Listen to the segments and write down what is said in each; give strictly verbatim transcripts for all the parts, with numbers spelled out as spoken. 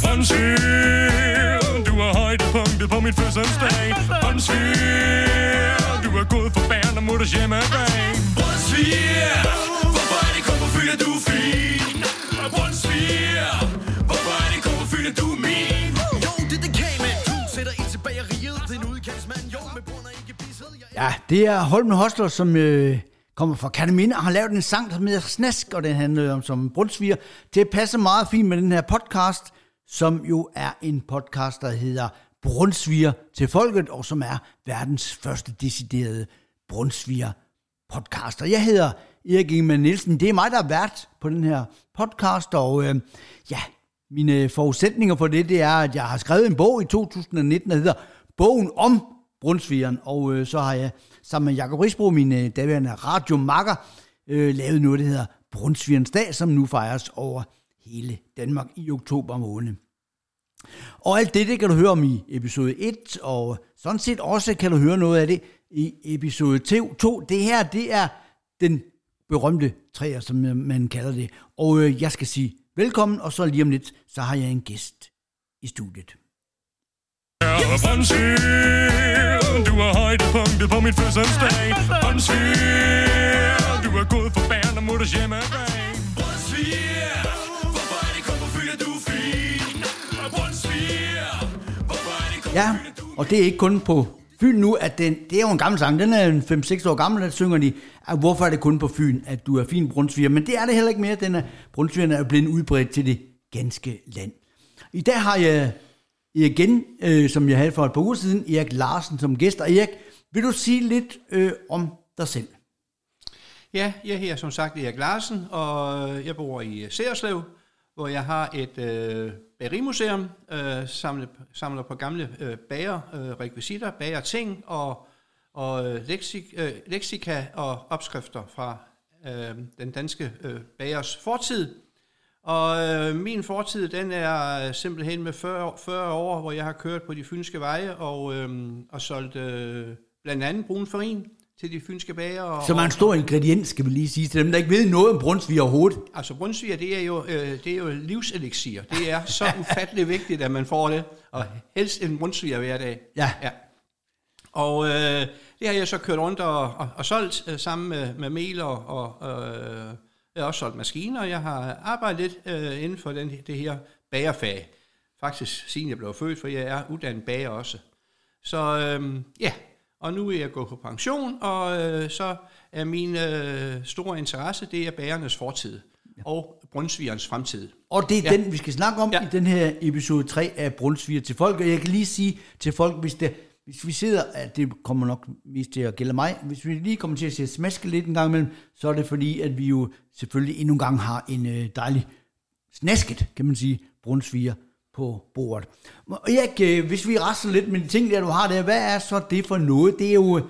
Brunsviger, du er højdepunktet på mit fødselsdag. Brunsviger, du er god for bæren og mutters hjemmebag. Brunsviger, hvorfor er det kun på Fyn, at du er fin? Brunsviger, hvorfor er det kun på Fyn, at du er min? Jo, det er det kagemand, du sætter ind til bageriet. Det er en udkantsmand, jo, med brun og ikke pisset. Ja, det er Holmen Hustlers, som... Øh kommer fra Karneminde og har lavet en sang, der hedder Snask, og den handler om som brunsviger. Det passer meget fint med den her podcast, som jo er en podcast, der hedder Brunsviger til folket, og som er verdens første deciderede brunsviger-podcast. Og jeg hedder Erik Ingemann Nielsen. Det er mig, der er vært på den her podcast, og øh, ja, mine forudsætninger for det, det er, at jeg har skrevet en bog i to tusind nitten, der hedder Bogen om Brunsvigeren, og øh, så har jeg sammen med Jacob Risbro, min øh, daværende radiomakker, øh, lavet noget, der hedder Brunsvigerens dag, som nu fejres over hele Danmark i oktober måned. Og alt det, det kan du høre om i episode et, og sådan set også kan du høre noget af det i episode to. Det her, det er den berømte træer, som man kalder det. Og øh, jeg skal sige velkommen, og så lige om lidt, så har jeg en gæst i studiet. Brunsviger, du er højdepunktet på mit fødselsdag. Brunsviger, du er god for bæren og mutters hjemmebag. Brunsviger, hvorfor er det kun på Fyn, at du er fin? Brunsviger, hvorfor er det kun på Fyn, at du er fin? Ja, og det er ikke kun på Fyn nu, at den, det er jo en gammel sang, den er fem seks år gammel, der synger de, at hvorfor er det kun på Fyn, at du er fin, Brunsviger, men det er det heller ikke mere, den er, Brunsvigeren er blevet udbredt til det ganske land. I dag har jeg igen, øh, som jeg havde for et par uger siden, Erik Larsen som gæst. Og Erik, vil du sige lidt øh, om dig selv? Ja, jeg hedder som sagt Erik Larsen, og jeg bor i Særslev, hvor jeg har et øh, bagerimuseum, øh, samler, samler på gamle øh, bager, øh, rekvisitter, bager ting og, og øh, leksik, øh, leksika og opskrifter fra øh, den danske øh, bagers fortid. Og øh, min fortid, den er simpelthen med fyrre, fyrre år, hvor jeg har kørt på de fynske veje og, øh, og solgt øh, blandt andet brun farin til de fynske bager. Som er en stor ingrediens, skal vi lige sige til dem, der ikke ved noget om brunsviger overhovedet. Altså brunsviger, det er jo, øh, det er jo livseliksir. Det er så ufattelig vigtigt, at man får det, og helst en brunsviger hver dag. Ja. ja. Og øh, det har jeg så kørt rundt og, og, og solgt øh, sammen med, med mel og... og øh, Jeg har også solgt maskiner, og jeg har arbejdet lidt øh, inden for den, det her bagerfag. Faktisk siden jeg blev født, for jeg er uddannet bager også. Så øhm, ja, og nu er jeg gået på pension, og øh, så er min øh, store interesse, det er bagernes fortid ja. og brunsvigerens fremtid. Og det er ja. den, vi skal snakke om ja. i den her episode tre af Brunsviger til folk. Og jeg kan lige sige til folk, hvis det... Hvis vi sidder, at det kommer nok mest til at gælde mig, hvis vi lige kommer til at se smaske lidt en gang imellem, så er det fordi, at vi jo selvfølgelig endnu en gang har en dejlig snasket, kan man sige, brunsviger på bordet. Og Erik, hvis vi rasler lidt med de ting, der du har der, hvad er så det for noget? Det er jo,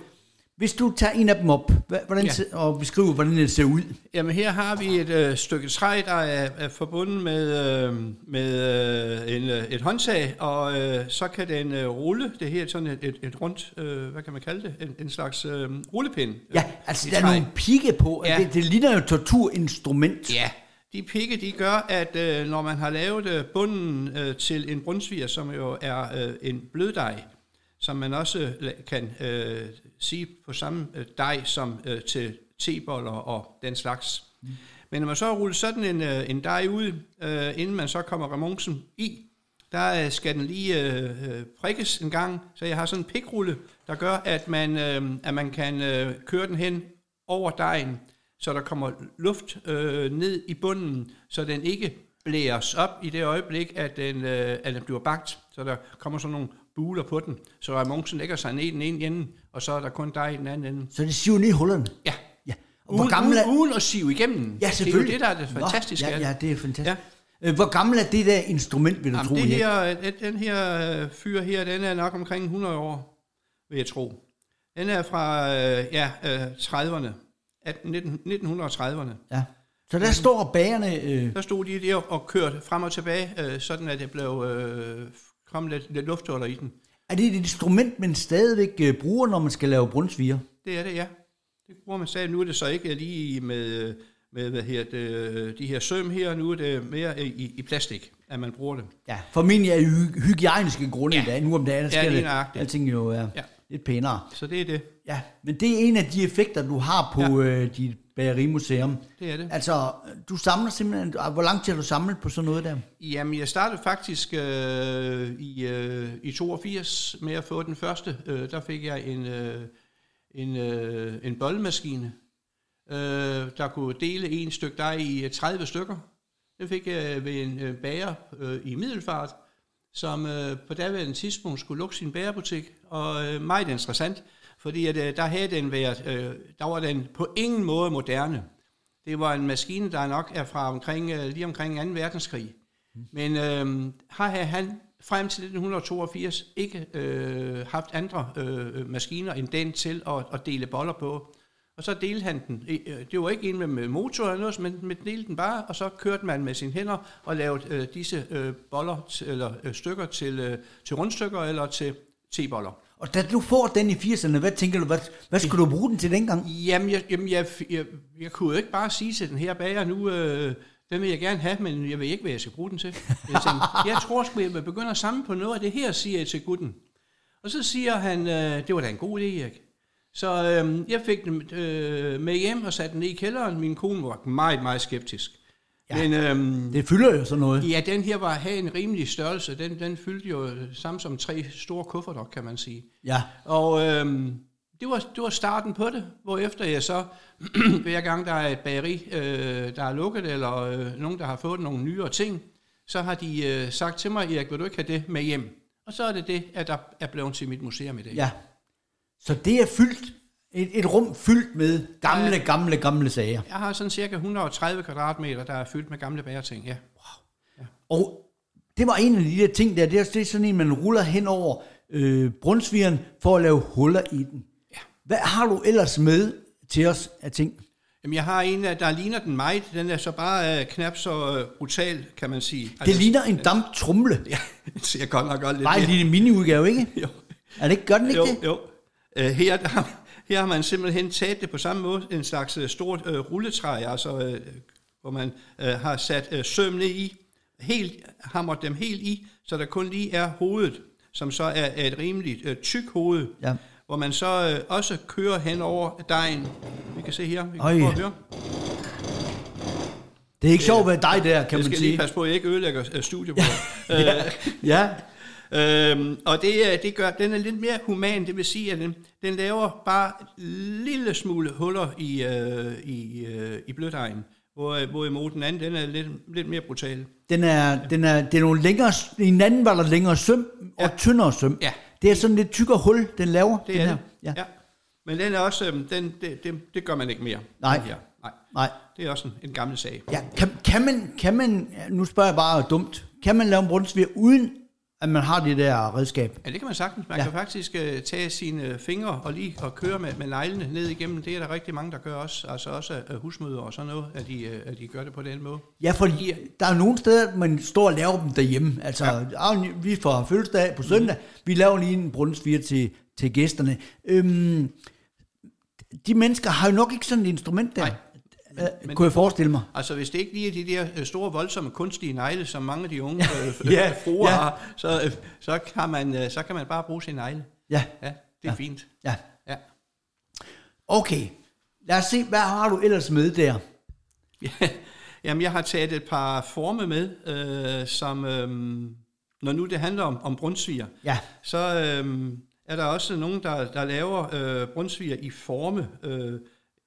hvis du tager en af dem op hvordan, ja. og beskriver, hvordan det ser ud. Jamen her har vi et øh, stykke træ, der er, er forbundet med, øh, med øh, en, øh, et håndtag, og øh, så kan den øh, rulle. Det her er sådan et, et, et rundt, øh, hvad kan man kalde det? En, en slags øh, rullepind. Ja, altså der er nogle pigge på. Ja. Det, det ligner jo et torturinstrument. Ja, de pigge de gør, at øh, når man har lavet øh, bunden øh, til en brunsviger, som jo er øh, en bløddej, som man også kan øh, sige på samme øh, dej som øh, til teboller og den slags. Mm. Men når man så ruller sådan en, øh, en dej ud, øh, inden man så kommer remonsen i, der øh, skal den lige øh, prikkes en gang, så jeg har sådan en pikrulle, der gør, at man, øh, at man kan øh, køre den hen over dejen, så der kommer luft øh, ned i bunden, så den ikke blæres op i det øjeblik, at den, øh, at den bliver bagt, så der kommer sådan nogle buler på den, så remonsen lægger sig ned i den ene ende, og så er der kun dig i den anden ende. Så det siver ned i hullerne? Ja. ja. Og uden, gammel er... uden at sive igennem. Ja, selvfølgelig. Det er jo det, der er det fantastiske. Nå, ja, ja, det er fantastisk. Ja. Hvor gammel er det der instrument, vil du Jamen, tro? Det her, den her fyr her, den er nok omkring hundrede år, vil jeg tro. Den er fra ja, trediverne, nitten trediverne. Ja. Så der står bagerne... Øh... Der stod de der og kørte frem og tilbage, sådan at det blev... Øh, kom lidt, lidt lufthuller i den. Er det et instrument, man stadigvæk bruger, når man skal lave brunsviger? Det er det, ja. Det bruger man stadig. Nu er det så ikke lige med, med hvad her, det, de her søm her nu, det er mere i, i plastik, at man bruger det. Ja, formentlig er hy- hygiejniske grunde ja. I dag. Nu om dagen, der sker ja, det, alting jo er ja. Lidt pænere. Så det er det. Ja, men det er en af de effekter, du har på ja. øh, dit bagerimuseum. Det er det. Altså, du samler simpelthen, hvor lang tid har du samlet på sådan noget der? Jamen, jeg startede faktisk øh, i, øh, i toogfirs med at få den første. Øh, der fik jeg en, øh, en, øh, en boldemaskine. Øh, der kunne dele en stykke dej i tredive stykker. Det fik jeg ved en øh, bager øh, i Middelfart, som øh, på daværende tidspunkt skulle lukke sin bagerbutik, og øh, meget interessant, fordi at, øh, der havde den været, øh, der var den på ingen måde moderne. Det var en maskine, der nok er fra omkring, øh, lige omkring anden verdenskrig. Men øh, har han frem til nitten toogfirs ikke øh, haft andre øh, maskiner end den til at, at dele boller på. Og så delte han den. Det var ikke en med motor eller noget, men man delte den bare, og så kørte man med sine hænder og lavede øh, disse øh, boller t- eller øh, stykker til, øh, til rundstykker eller til teboller. Og da du får den i firserne, hvad tænker du, hvad, hvad skulle du bruge den til dengang? Jamen, jeg, jamen jeg, jeg, jeg kunne jo ikke bare sige til den her bager nu, øh, den vil jeg gerne have, men jeg ved ikke, hvad jeg skal bruge den til. Jeg, tænkte, jeg tror sgu, jeg begynder at samle på noget af det her, siger jeg til gutten. Og så siger han, øh, det var da en god idé, Erik. Så øh, jeg fik den øh, med hjem og satte den ned i kælderen. Min kone var meget, meget skeptisk. Ja, men, øh, det fylder jo sådan noget. Ja, den her var have en rimelig størrelse. Den, den fyldte jo samme som tre store kufferter, kan man sige. Ja. Og øh, det, var, det var starten på det, hvorefter jeg så, hver gang der er et bageri, øh, der er lukket, eller øh, nogen, der har fået nogle nyere ting, så har de øh, sagt til mig, Erik, vil du ikke have det med hjem? Og så er det det, at der er blevet til mit museum i dag. Ja. Så det er fyldt, et, et rum fyldt med gamle, ja, gamle, gamle sager. Jeg har sådan cirka et hundrede og tredive kvadratmeter, der er fyldt med gamle bagerting, ja. Wow. Ja. Og det var en af de der ting der, det er sådan en, man ruller hen over øh, brunsvigeren for at lave huller i den. Ja. Hvad har du ellers med til os af ting? Jamen, jeg har en, der ligner den meget. Den er så bare øh, knap så øh, brutal, kan man sige. Det altså, ligner en damptrumle. Ja, det ser godt nok godt lidt. Bare en lille miniudgave, ikke? Jo. Er det ikke godt, ikke jo, det? Jo. Her, der, her har man simpelthen taget det på samme måde, en slags stort øh, rulletræ, altså, øh, hvor man øh, har sat øh, sømmene i, helt, hamret dem helt i, så der kun lige er hovedet, som så er, er et rimeligt øh, tyk hoved, ja. Hvor man så øh, også kører hen over dejen. Vi kan se her, vi kan prøve at høre. Det er ikke sjovt med dig der, kan man sige. Jeg skal lige passe på, at jeg ikke ødelægger øh, studiebordet. Ja, ja. Øhm, og det, det gør, den er lidt mere human, det vil sige, at den, den laver bare lille smule huller i, øh, i, øh, i bløddejen, hvor, hvorimod den anden, den er lidt, lidt mere brutal. Den er, den er, det er nogle længere, i den anden var der længere søm og ja. Tyndere søm. Ja. Det er sådan lidt tykkere hul, den laver. Det den er her. Ja. Ja. Men den er også, den, det, det, det gør man ikke mere. Nej. Den her. Nej. Nej. Det er også en, en gammel sag. Ja. Kan, kan, man, kan man, nu spørger jeg bare dumt, kan man lave en brunsviger uden at man har det der redskab? Ja, det kan man sagtens. Man ja. Kan faktisk uh, tage sine fingre og lige og køre med, med neglene ned igennem. Det er der rigtig mange, der gør også. Altså også uh, husmødre og sådan noget, at de, uh, at de gør det på den måde. Ja, for der er nogle steder, man står og laver dem derhjemme. Altså, ja. Vi får fødselsdag på søndag. Mm. Vi laver lige en brunsviger til, til gæsterne. Øhm, de mennesker har jo nok ikke sådan et instrument der. Nej. Men, men, kunne jeg forestille mig. Altså, hvis det ikke lige er de der store, voldsomme, kunstige negle, som mange af de unge øh, ja, fruer ja. Har, så, øh, så, kan man, så kan man bare bruge sin negle. Ja. Ja, det er ja. Fint. Ja. Ja. Okay. Lad os se, hvad har du ellers med der? Ja. Jamen, jeg har taget et par forme med, øh, som, øh, når nu det handler om, om brunsviger, ja. Så øh, er der også nogen, der, der laver øh, brunsviger i forme, øh,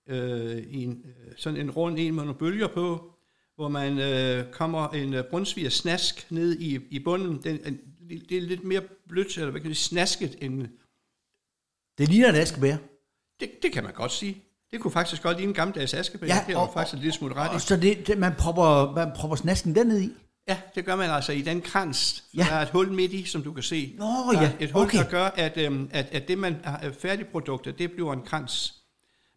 Øh, i en, sådan en rund en med nogle bølger på, hvor man øh, kommer en øh, brunsviger snask ned i, i bunden. Den, en, det er lidt mere blødt, eller hvad kan det snasket end... Det ligner en askebær. Det, det kan man godt sige. Det kunne faktisk godt ligne en gammeldags askebær. Ja, det var faktisk en lille smule ret i. Så det, det, man, propper, man propper snasken derned i? Ja, det gør man altså i den krans. Ja. Der er et hul midt i, som du kan se. Nå, ja. Et hul, okay. Der gør, at, øh, at, at det, man har færdigproduktet, det bliver en krans.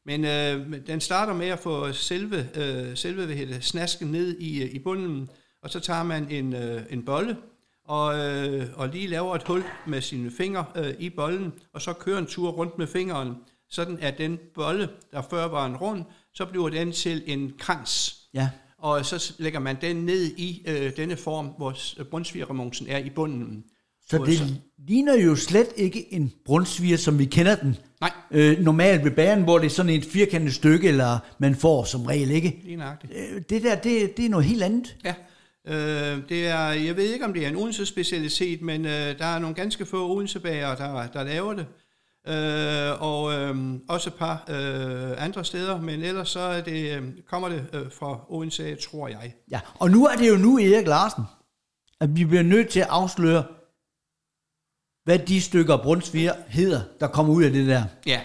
Men øh, den starter med at få selve, øh, selve hvad hedder, snasken ned i, i bunden, og så tager man en, øh, en bolle, og, øh, og lige laver et hul med sine fingre øh, i bollen, og så kører en tur rundt med fingeren, sådan at den bolle, der før var en rund, så bliver den til en krans. Ja. Og så lægger man den ned i øh, denne form, hvor brunsvigerremonsen er i bunden. Så det så. ligner jo slet ikke en brunsviger, som vi kender den. Nej. Øh, normalt ved bagen, hvor det er sådan et firkantet stykke, eller man får som regel, ikke? Lige nøjagtigt. Øh, det der, det, det er noget helt andet. Ja. Øh, det er, jeg ved ikke, om det er en Odense-specialitet, men øh, der er nogle ganske få Odensebager, der, der laver det. Øh, og øh, også et par øh, andre steder, men ellers så er det, øh, kommer det øh, fra Odense, tror jeg. Ja, og nu er det jo nu Erik Larsen, at vi bliver nødt til at afsløre, hvad de stykker brunsviger hedder, der kommer ud af det der. Ja.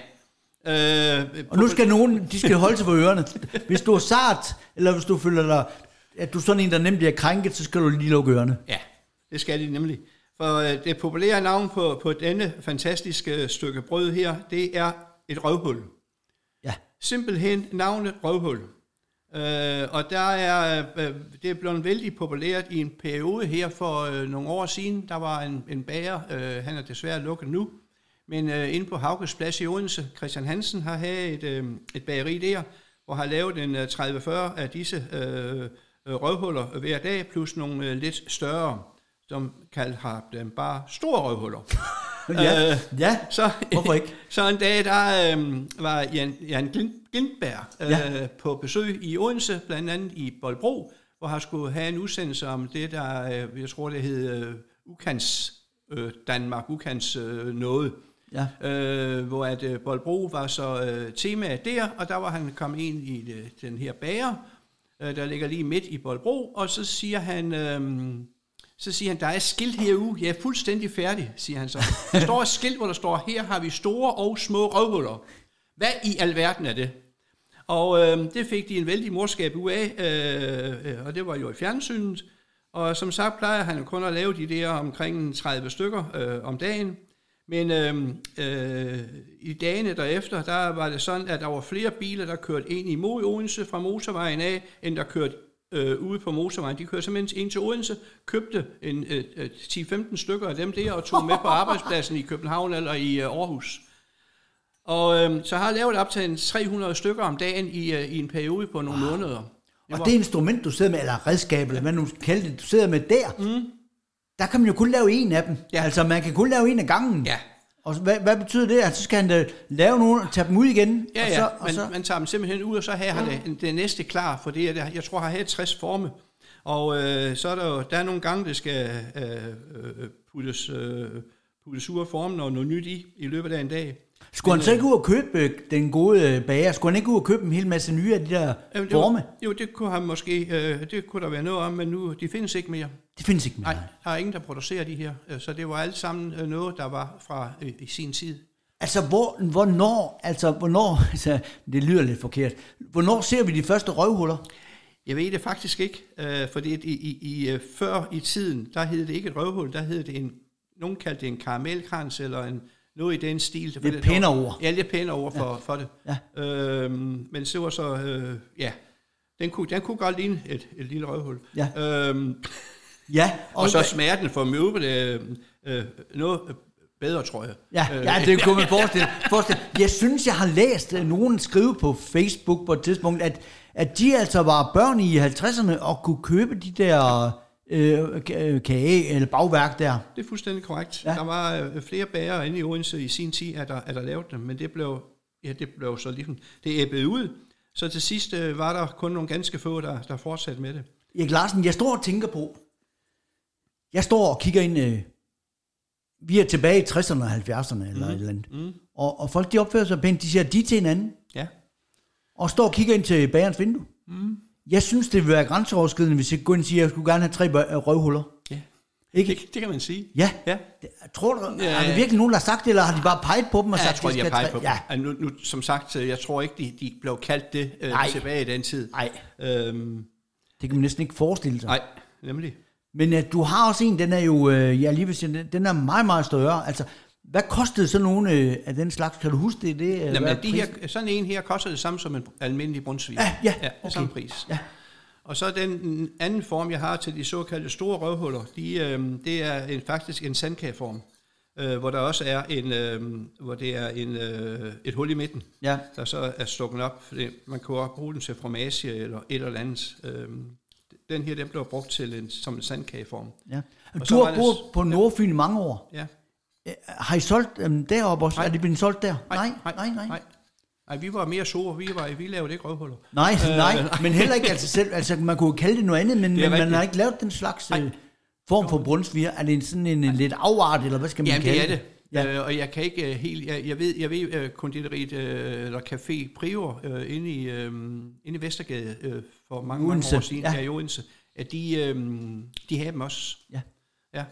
Øh, og nu skal nogen, de skal holde sig for ørerne. Hvis du er sart, eller hvis du føler dig, at du er sådan en, der nemt bliver krænket, så skal du lige lukke ørerne. Ja, det skal de nemlig. For det populære navn på, på denne fantastiske stykke brød her, det er et røvhul. Ja. Simpelthen navnet røvhul. Øh, og der er, øh, det er blevet vældig populært i en periode her for øh, nogle år siden. Der var en, en bager, øh, han er desværre lukket nu, men øh, inde på Hauges Plads i Odense, Christian Hansen har haft et, øh, et bageri der, hvor har lavet en øh, tredive fyrre af disse øh, røvhuller hver dag, plus nogle øh, lidt større, som kaldt har dem bare store røvhuller. ja, øh, ja. Så, hvorfor ikke? Så en dag, der øh, var Jan, Jan Glindberg øh, ja. på besøg i Odense, blandt andet i Bolbro, hvor han skulle have en udsendelse om det, der, øh, jeg tror, det hed øh, Ukants øh, Danmark, Ukants øh, noget. Ja. Øh, hvor at øh, Bolbro var så øh, temaet der, og der var han kommet ind i det, den her bager, øh, der ligger lige midt i Bolbro, og så siger han... Øh, Så siger han, der er skilt herude. Jeg er fuldstændig færdig, siger han så. Der står et skilt, hvor der står, her har vi store og små røvhuller. Hvad i alverden er det? Og øh, det fik de en vældig morskab ud af, øh, og det var jo i fjernsynet. Og som sagt plejer han kun at lave de der omkring tredive stykker øh, om dagen. Men øh, øh, i dagene derefter, der var det sådan, at der var flere biler, der kørte ind imod Odense fra motorvejen af, end der kørte Øh, ude på motorvejen. De kørte simpelthen ind til Odense, købte en, øh, ti til femten stykker af dem der, og tog med på arbejdspladsen i København eller i øh, Aarhus. Og øh, så har jeg lavet op til tre hundrede stykker om dagen i, øh, i en periode på nogle wow. måneder. Det og var... det instrument, du sidder med, eller redskab, eller hvad nu skal kalde det, du sidder med der, mm. der kan man jo kun lave en af dem. Ja. Altså, man kan kun lave en af gangen. Ja. Og hvad, hvad betyder det? Altså, så skal han da lave nogle, tage dem ud igen? Ja, og så, ja. Man, og så... man tager dem simpelthen ud, og så har han ja. det, det næste klar, for det er, jeg tror, han har tres forme. Og øh, så er der jo, der er nogle gange, det skal øh, puttes, øh, puttes ud af formen og noget nyt i, i løbet af en dag. Skulle han så ikke ud og købe den gode bager? Skulle han ikke ud og købe en hel masse nye af de der øh, forme? Var, jo, det kunne han måske, øh, det kunne der være noget om, men nu, de findes ikke mere. Det findes ikke mere. Nej, der er ingen, der producerer de her. Så det var alt sammen noget, der var fra øh, i sin tid. Altså, hvor, hvornår, altså, hvornår, altså, det lyder lidt forkert, hvornår ser vi de første røvhuller? Jeg ved det faktisk ikke, øh, for i, i, i, før i tiden, der hed det ikke et røvhul, der hed det en, nogen kaldte det en karamelkrans, eller en, noget i den stil. Det er pæne ord. Ja, det er pæne ord for, ja. for det. Ja. Øhm, men så var så, øh, ja, den kunne, den kunne godt ligne et, et lille røvhul. Ja. Øhm, Ja, og, og så smerten for møbel øh, øh, noget bedre, tror jeg. Ja, ja det kunne man forestille, forestille. Jeg synes, jeg har læst nogen skrive på Facebook på et tidspunkt, at, at de altså var børn i halvtredserne og kunne købe de der øh, kage eller bagværk der. Det er fuldstændig korrekt. Ja. Der var øh, flere bagere inde i Odense i sin tid, at der, at der lavede dem, men det blev, ja, det blev så ligesom, det æbbede ud. Så til sidst øh, var der kun nogle ganske få, der, der fortsatte med det. Erik Larsen, jeg står og tænker på, Jeg står og kigger ind, øh, vi er tilbage i tresserne og halvfjerdserne, eller mm. et eller andet. Mm. Og, og folk, de opfører sig pænt, de siger de til hinanden. Ja. Og står og kigger ind til bagerens vindue. Mm. Jeg synes, det vil være grænseoverskridende, hvis jeg går ind og siger, at jeg skulle gerne have tre røvhuller. Ja, ikke? Det, det kan man sige. Ja. ja. Tror du, ja, ja. Er det virkelig nogen, der har sagt det, eller har de bare peget på dem og ja, sagt, at de skal have tre? Ja. Nu, nu, som sagt, jeg tror ikke, de, de blev kaldt det øh, tilbage i den tid. Nej. Øhm. Det kan man næsten ikke forestille sig. Nej, nemlig. Men uh, du har også en, den er jo, uh, ja lige vil sige, den, den er meget, meget større. Altså, hvad kostede sådan nogle uh, af den slags? Kan du huske det? det uh, Jamen, de her, sådan en her koster det samme som en almindelig brunsviger. Ja, ja, ja okay. Samme pris. Ja. Og så den anden form, jeg har til de såkaldte store røvhuller, de, øh, det er en, faktisk en sandkageform. øh, hvor der også er en, øh, hvor det er en øh, et hul i midten, ja. Der så er stukket op. Man kunne også bruge den til fromage eller et eller andet. Øh, den her, den blev brugt til en, som en sandkageform. Ja. Du har boet på Nordfyn i ja. mange år. Ja. Har I solgt dem deroppe også? Nej. Er de blevet solgt der? Nej, nej, nej. nej. nej. Nej, vi var mere sure, vi, var, vi lavede ikke røvhuller. Nej, nej, øh, men heller ikke altså selv, altså man kunne kalde det noget andet, men, men man har ikke lavet den slags nej. form for brunsviger. Er det sådan en, en lidt afart, eller hvad skal man Jamen, kalde det? Jamen det er det, ja. øh, og jeg kan ikke uh, helt, jeg, jeg ved, jeg ved uh, konditoriet, uh, eller Café Prior, uh, inde, i, uh, inde i Vestergade, uh, for mange, mange år siden, ja. her i Odense, at de, uh, de havde dem også. Ja. ja.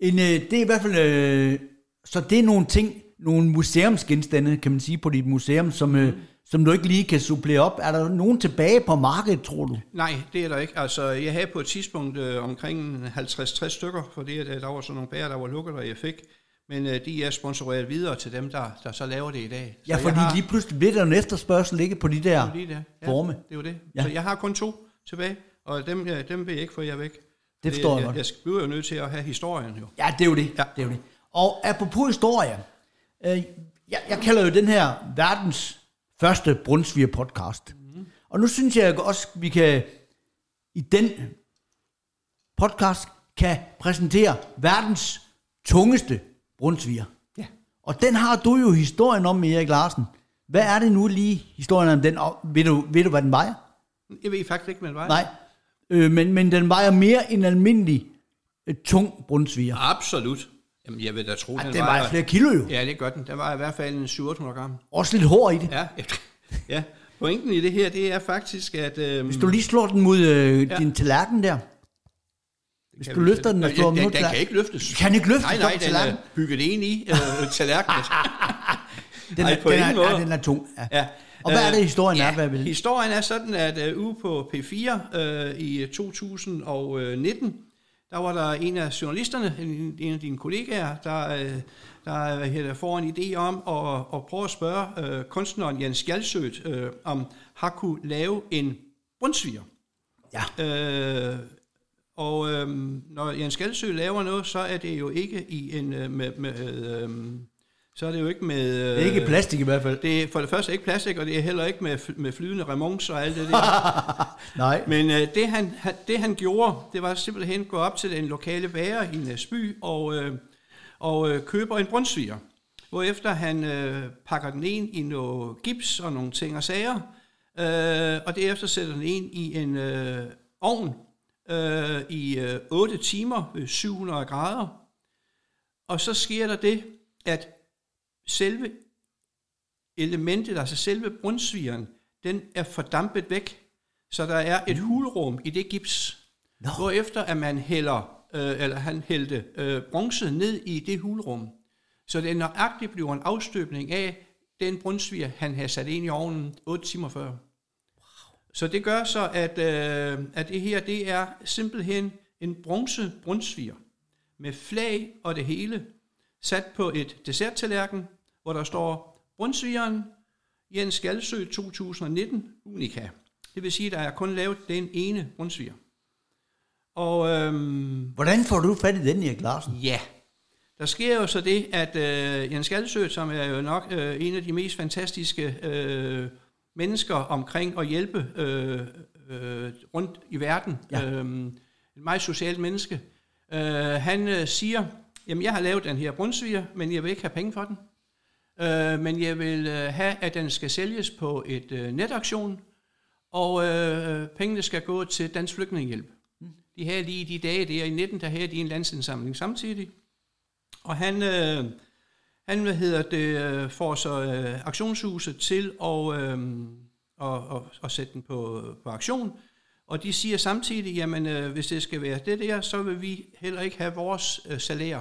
En, uh, det er i hvert fald, uh, så det er nogle ting, nogle museumsgenstande, kan man sige, på dit museum, som, øh, som du ikke lige kan supplere op. Er der nogen tilbage på markedet, tror du? Nej, det er der ikke. Altså, jeg havde på et tidspunkt øh, omkring halvtreds til tres stykker, fordi der var sådan nogle bager, der var lukket, og jeg fik. Men øh, de er sponsoreret videre til dem, der, der så laver det i dag. Så ja, fordi har... lige pludselig vil der en efterspørgsel ligge på de der ja, forme. Det er jo det. Ja. Så jeg har kun to tilbage, og dem, ja, dem vil jeg ikke få jer væk. Det forstår jeg godt. Jeg bliver jo nødt til at have historien jo. Ja, det er jo det. Ja. det, er jo det. Og apropos historie, Jeg, jeg kalder jo den her verdens første Brunsviger-podcast. Mm. Og nu synes jeg også, vi kan i den podcast kan præsentere verdens tungeste brunsviger. Ja. Og den har du jo historien om, Erik Larsen. Hvad er det nu lige historien om den? Og ved du, ved du hvad den vejer? Jeg ved faktisk ikke, hvad den vejer. Nej, øh, men, men den vejer mere end almindelig øh, tung brunsviger. Absolut. Jamen, jeg vil da tro, at den, den vejer flere kilo jo. Ja, det gør den. Den vejer i hvert fald en syv hundrede gram. Også lidt hård i det. Ja, ja. ja. Pointen i det her, det er faktisk, at... Øhm, hvis du lige slår den mod øh, ja. din tallerken der. Hvis du løfter den og slår den mod tallerken. Den kan ikke løftes. Kan ikke løftes? Nej, nej, den er bygget ind i øh, tallerkenen. den, nej, på den, er, måde. Er, den er tung. Ja. ja. Og hvad er det, historien ja, er? Hvad vil? Historien er sådan, at ude på P fire øh, i to tusind nitten... Der var der en af journalisterne, en, en af dine kollegaer, der, der, der får en idé om at, at prøve at spørge øh, kunstneren Jens Galschiøt, øh, om han kunne lave en brunsviger. Ja. Øh, og øh, når Jens Galschiøt laver noget, så er det jo ikke i en... Øh, med, med, øh, så er det jo ikke med... Øh, det er ikke plastik i hvert fald. Det er, for det første er ikke plastik, og det er heller ikke med, med flydende remoncer og alt det der. Nej. Men øh, det, han, han, det han gjorde, det var simpelthen at gå op til en lokale bager i Næsby og, øh, og øh, køber en brunsviger. Hvorefter han øh, pakker den ind i noget gips og nogle ting og sager, øh, og derefter sætter den ind i en øh, ovn øh, i øh, otte timer ved syv hundrede grader. Og så sker der det, at selve elementet, altså selve brunsvigeren, den er fordampet væk, så der er et hulrum i det gips, no. hvorefter at man hælder, øh, eller han hældte øh, bronze ned i det hulrum. Så det nøjagtigt bliver en afstøbning af den brunsviger, han har sat ind i ovnen otte timer før. Wow. Så det gør så, at, øh, at det her, det er simpelthen en bronze brunsviger med flag og det hele, sat på et desserttallerken, hvor der står Brunsvigeren Jens Galschiøt to tusind nitten Unica. Det vil sige, at der er kun lavet den ene brunsviger. Og øhm, hvordan får du fat i den, Erik Larsen? Ja, der sker jo så det, at øh, Jens Galschiøt, som er jo nok øh, en af de mest fantastiske øh, mennesker omkring at hjælpe øh, øh, rundt i verden, ja. øh, et meget socialt menneske, øh, han øh, siger... Jamen, jeg har lavet den her brunsviger, men jeg vil ikke have penge for den. Øh, men jeg vil øh, have, at den skal sælges på et øh, netaktion, og øh, pengene skal gå til Dansk Flygtningehjælp. Mm. De havde lige de dage der i nitten, der havde de en landsindsamling samtidig. Og han, øh, han hvad hedder det, får så øh, auktionshuset til at, øh, og, og, og sætte den på, på auktion. Og de siger samtidig, jamen øh, hvis det skal være det der, så vil vi heller ikke have vores øh, salærer.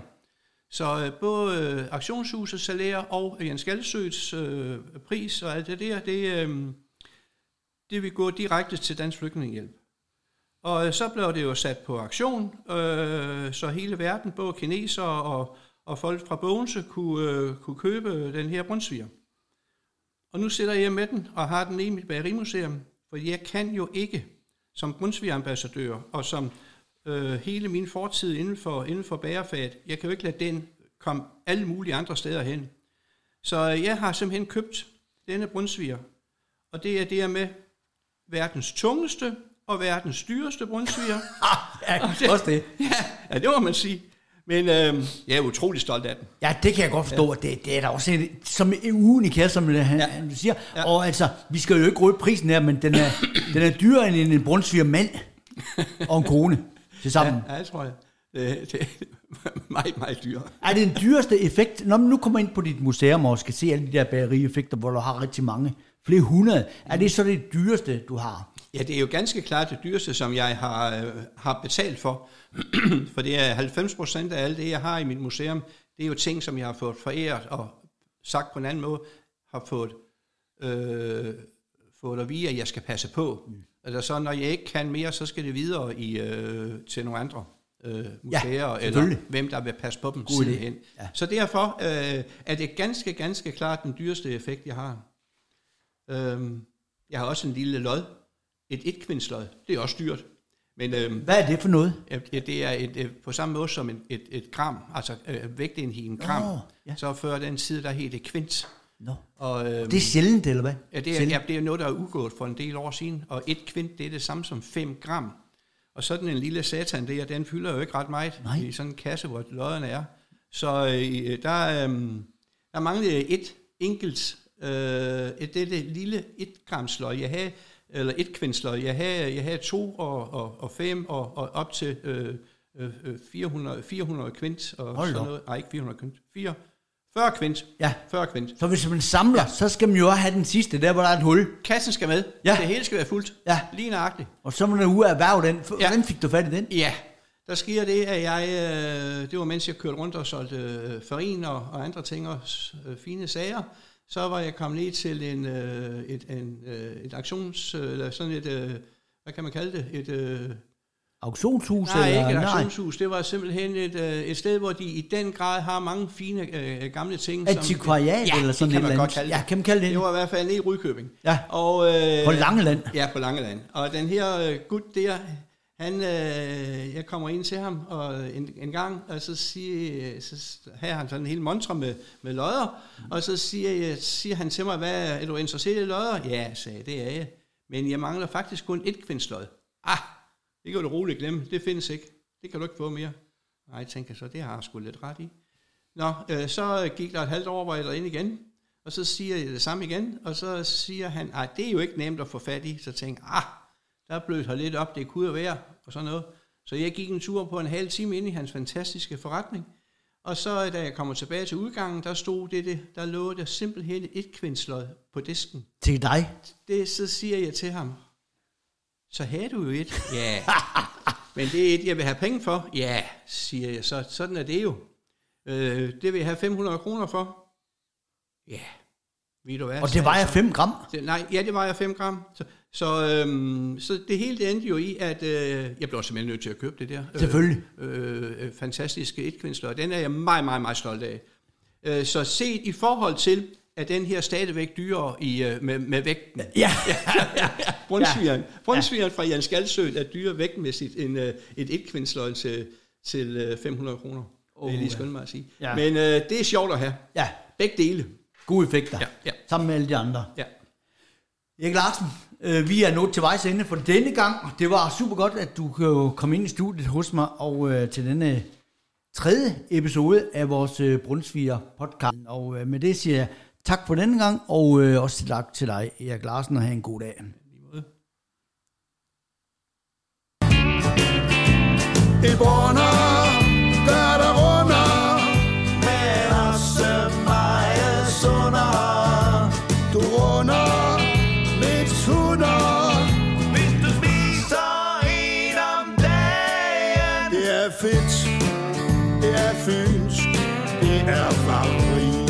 Så øh, både øh, auktionshusets salærer og Jens Galschiøts øh, pris og alt det der, det, øh, det vil gå direkte til Dansk Flygtningehjælp. Og øh, så blev det jo sat på auktion, øh, så hele verden, både kinesere og, og folk fra Bogense, kunne, øh, kunne købe den her brunsviger. Og nu sidder jeg med den og har den i mit bagerimuseum, for jeg kan jo ikke som brunsvigerambassadør, og som øh, hele min fortid inden for, inden for bagerfaget, jeg kan jo ikke lade den kom alle mulige andre steder hen. Så jeg har simpelthen købt denne brunsviger, og det er det er med verdens tungeste og verdens dyreste brunsviger. Ja, og det, også det. Ja, ja, det må man sige. Men øh, jeg er utrolig stolt af den. Ja, det kan jeg godt forstå, ja. det, det er da også et, som unika, som han, ja. han siger. Ja. Og altså, vi skal jo ikke røbe prisen her, men den er, den er dyrere end en brunsvigermand og en kone til sammen. Ja, ja, det tror jeg. Det, det er meget, meget dyre. Er det den dyreste effekt? Nå, men nu kommer ind på dit museum og skal se alle de der bagerieffekter, hvor du har rigtig mange, flere hundrede. Er det så det dyreste, du har? Ja, det er jo ganske klart det dyreste, som jeg har, øh, har betalt for. For det er halvfems procent af alt det, jeg har i mit museum. Det er jo ting, som jeg har fået foræret og sagt på en anden måde, har fået, øh, fået at vide, at jeg skal passe på. Mm. Altså så, når jeg ikke kan mere, så skal det videre i, øh, til nogle andre øh, museer, ja, eller hvem der vil passe på dem sidenhen. Ja. Så derfor øh, er det ganske, ganske klart den dyreste effekt, jeg har. Øh, jeg har også en lille lod. Et etkvindslod, det er også dyrt. Men, øhm, hvad er det for noget? Øh, det er et, øh, på samme måde som et, et, et gram, altså øh, vægtenheden gram. Oh, ja. Så før den side, der hedder det kvint. No. Og, øhm, det er sjældent, eller hvad? Ja, det er, ja, det er noget, der er udgået for en del år siden. Og et kvint, det er det samme som fem gram. Og sådan en lille satan, det er, den fylder jo ikke ret meget. Nej. I sådan en kasse, hvor lodderne er. Så øh, der, øh, der manglede et enkelt, øh, det er det lille et gramslod, jeg havde, eller et kvindsløg. Jeg havde, jeg havde to og, og, og fem og, og op til øh, øh, fire hundrede kvint og Hold sådan noget. Nej, ikke fire hundrede kvint. fyrre kvint. Ja. fyrre kvint. Så hvis man samler, ja, så skal man jo have den sidste, der hvor der er et hul. Kassen skal med. Ja. Det hele skal være fuldt. Ja. Lige nøjagtigt. Og så må man ud og erhverve den. Hvordan, ja, fik du fat i den? Ja. Der sker det, at jeg, øh, det var mens jeg kørte rundt og solgte øh, farin og, og andre ting og øh, fine sager. Så var jeg kommet ned til en øh, et en øh, et auktions øh, eller sådan et øh, hvad kan man kalde det, et øh, auktionshus, nej, eller ikke et auktionshus, det var simpelthen et øh, et sted, hvor de i den grad har mange fine øh, gamle ting, antikvariat, ja, eller sådan et eller andet. Ja, kan man kalde det. Det var i hvert fald nede i Rødkøbing. Ja. Og øh, på Langeland. Ja, på Langeland. Og den her øh, gut der, han øh, jeg kommer ind til ham og en, en gang, og så siger så har han sådan en hel montre med med lodder, og så siger siger han til mig, hvad er du interesseret i lodder? Ja, sagde det er jeg, men jeg mangler faktisk kun et kvindslod. Ah, det kan du roligt glemme, det findes ikke, det kan du ikke få mere. Nej, tænker så, det har jeg sgu lidt ret i. Nå, øh, så gik der et halvt år, hvor jeg ind igen, og så siger jeg det samme igen, og så siger han, nej, det er jo ikke nemt at få fat i, så tænker ah, der blødte her lidt op, det kunne jo være, og sådan noget. Så jeg gik en tur på en halv time ind i hans fantastiske forretning, og så da jeg kommer tilbage til udgangen, der stod det, det der lå der simpelthen et kvindslod på disken. Til dig? Det, så siger jeg til ham, så havde du jo et. Ja, men det er et, jeg vil have penge for. Ja, siger jeg så, sådan er det jo. Øh, det vil jeg have fem hundrede kroner for. Ja. Ved du hvad, og det vejer fem gram? Det, nej, ja, det vejer fem gram. Så, så, øhm, så det hele det endte jo i, at øh, jeg blev simpelthen nødt til at købe det der. Selvfølgelig. Øh, øh, fantastiske etkvindsløg. Den er jeg meget, meget, meget stolt af. Øh, så set i forhold til, at den her stadigvæk dyrere i, øh, med, med vægten. Ja. Ja, ja, ja. Brunsvigeren. Brunsvigeren fra Jens Galschiøt er dyrere vægtmæssigt end øh, et etkvindsløg til, til øh, fem hundrede kroner. Oh, det er lige skønt mig at sige. Ja. Men øh, det er sjovt at have. Ja. Begge dele. Gode effekter, ja, ja, sammen med alle de andre. Ja. Erik Larsen, øh, vi er nået til vejs ende for denne gang. Det var super godt, at du kunne komme ind i studiet hos mig, og øh, til denne tredje episode af vores øh, Brunsviger-podcasten. Og øh, med det siger jeg tak for denne gang, og øh, også tak til dig, Erik Larsen, og have en god dag. I Borner, gør der runder, men også mig. Du runder lidt hundrede, hvis du spiser en om dagen. Det er fedt, det er fynsk, det er farverig.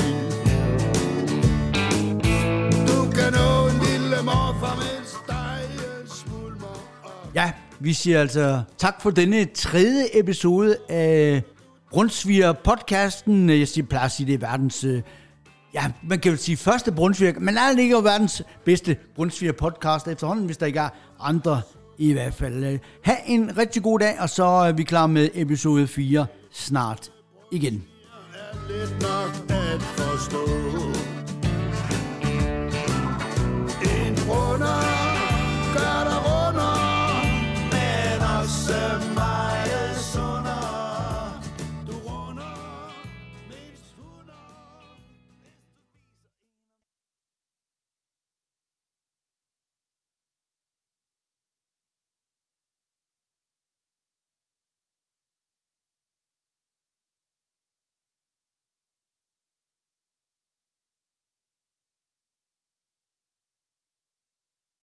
Du kan nå en lille morfar med stegen smulmer. Ja, vi siger altså tak for denne tredje episode af Brunsviger-podcasten. Jeg siger, plejer at sige, det er verdens... Ja, man kan jo sige første Brunsviger, men der ligger jo verdens bedste Brunsviger-podcast efterhånden, hvis der ikke er andre i hvert fald. Ha' en rigtig god dag, og så er vi klar med episode fire snart igen. Lidt nok at forstå. En runder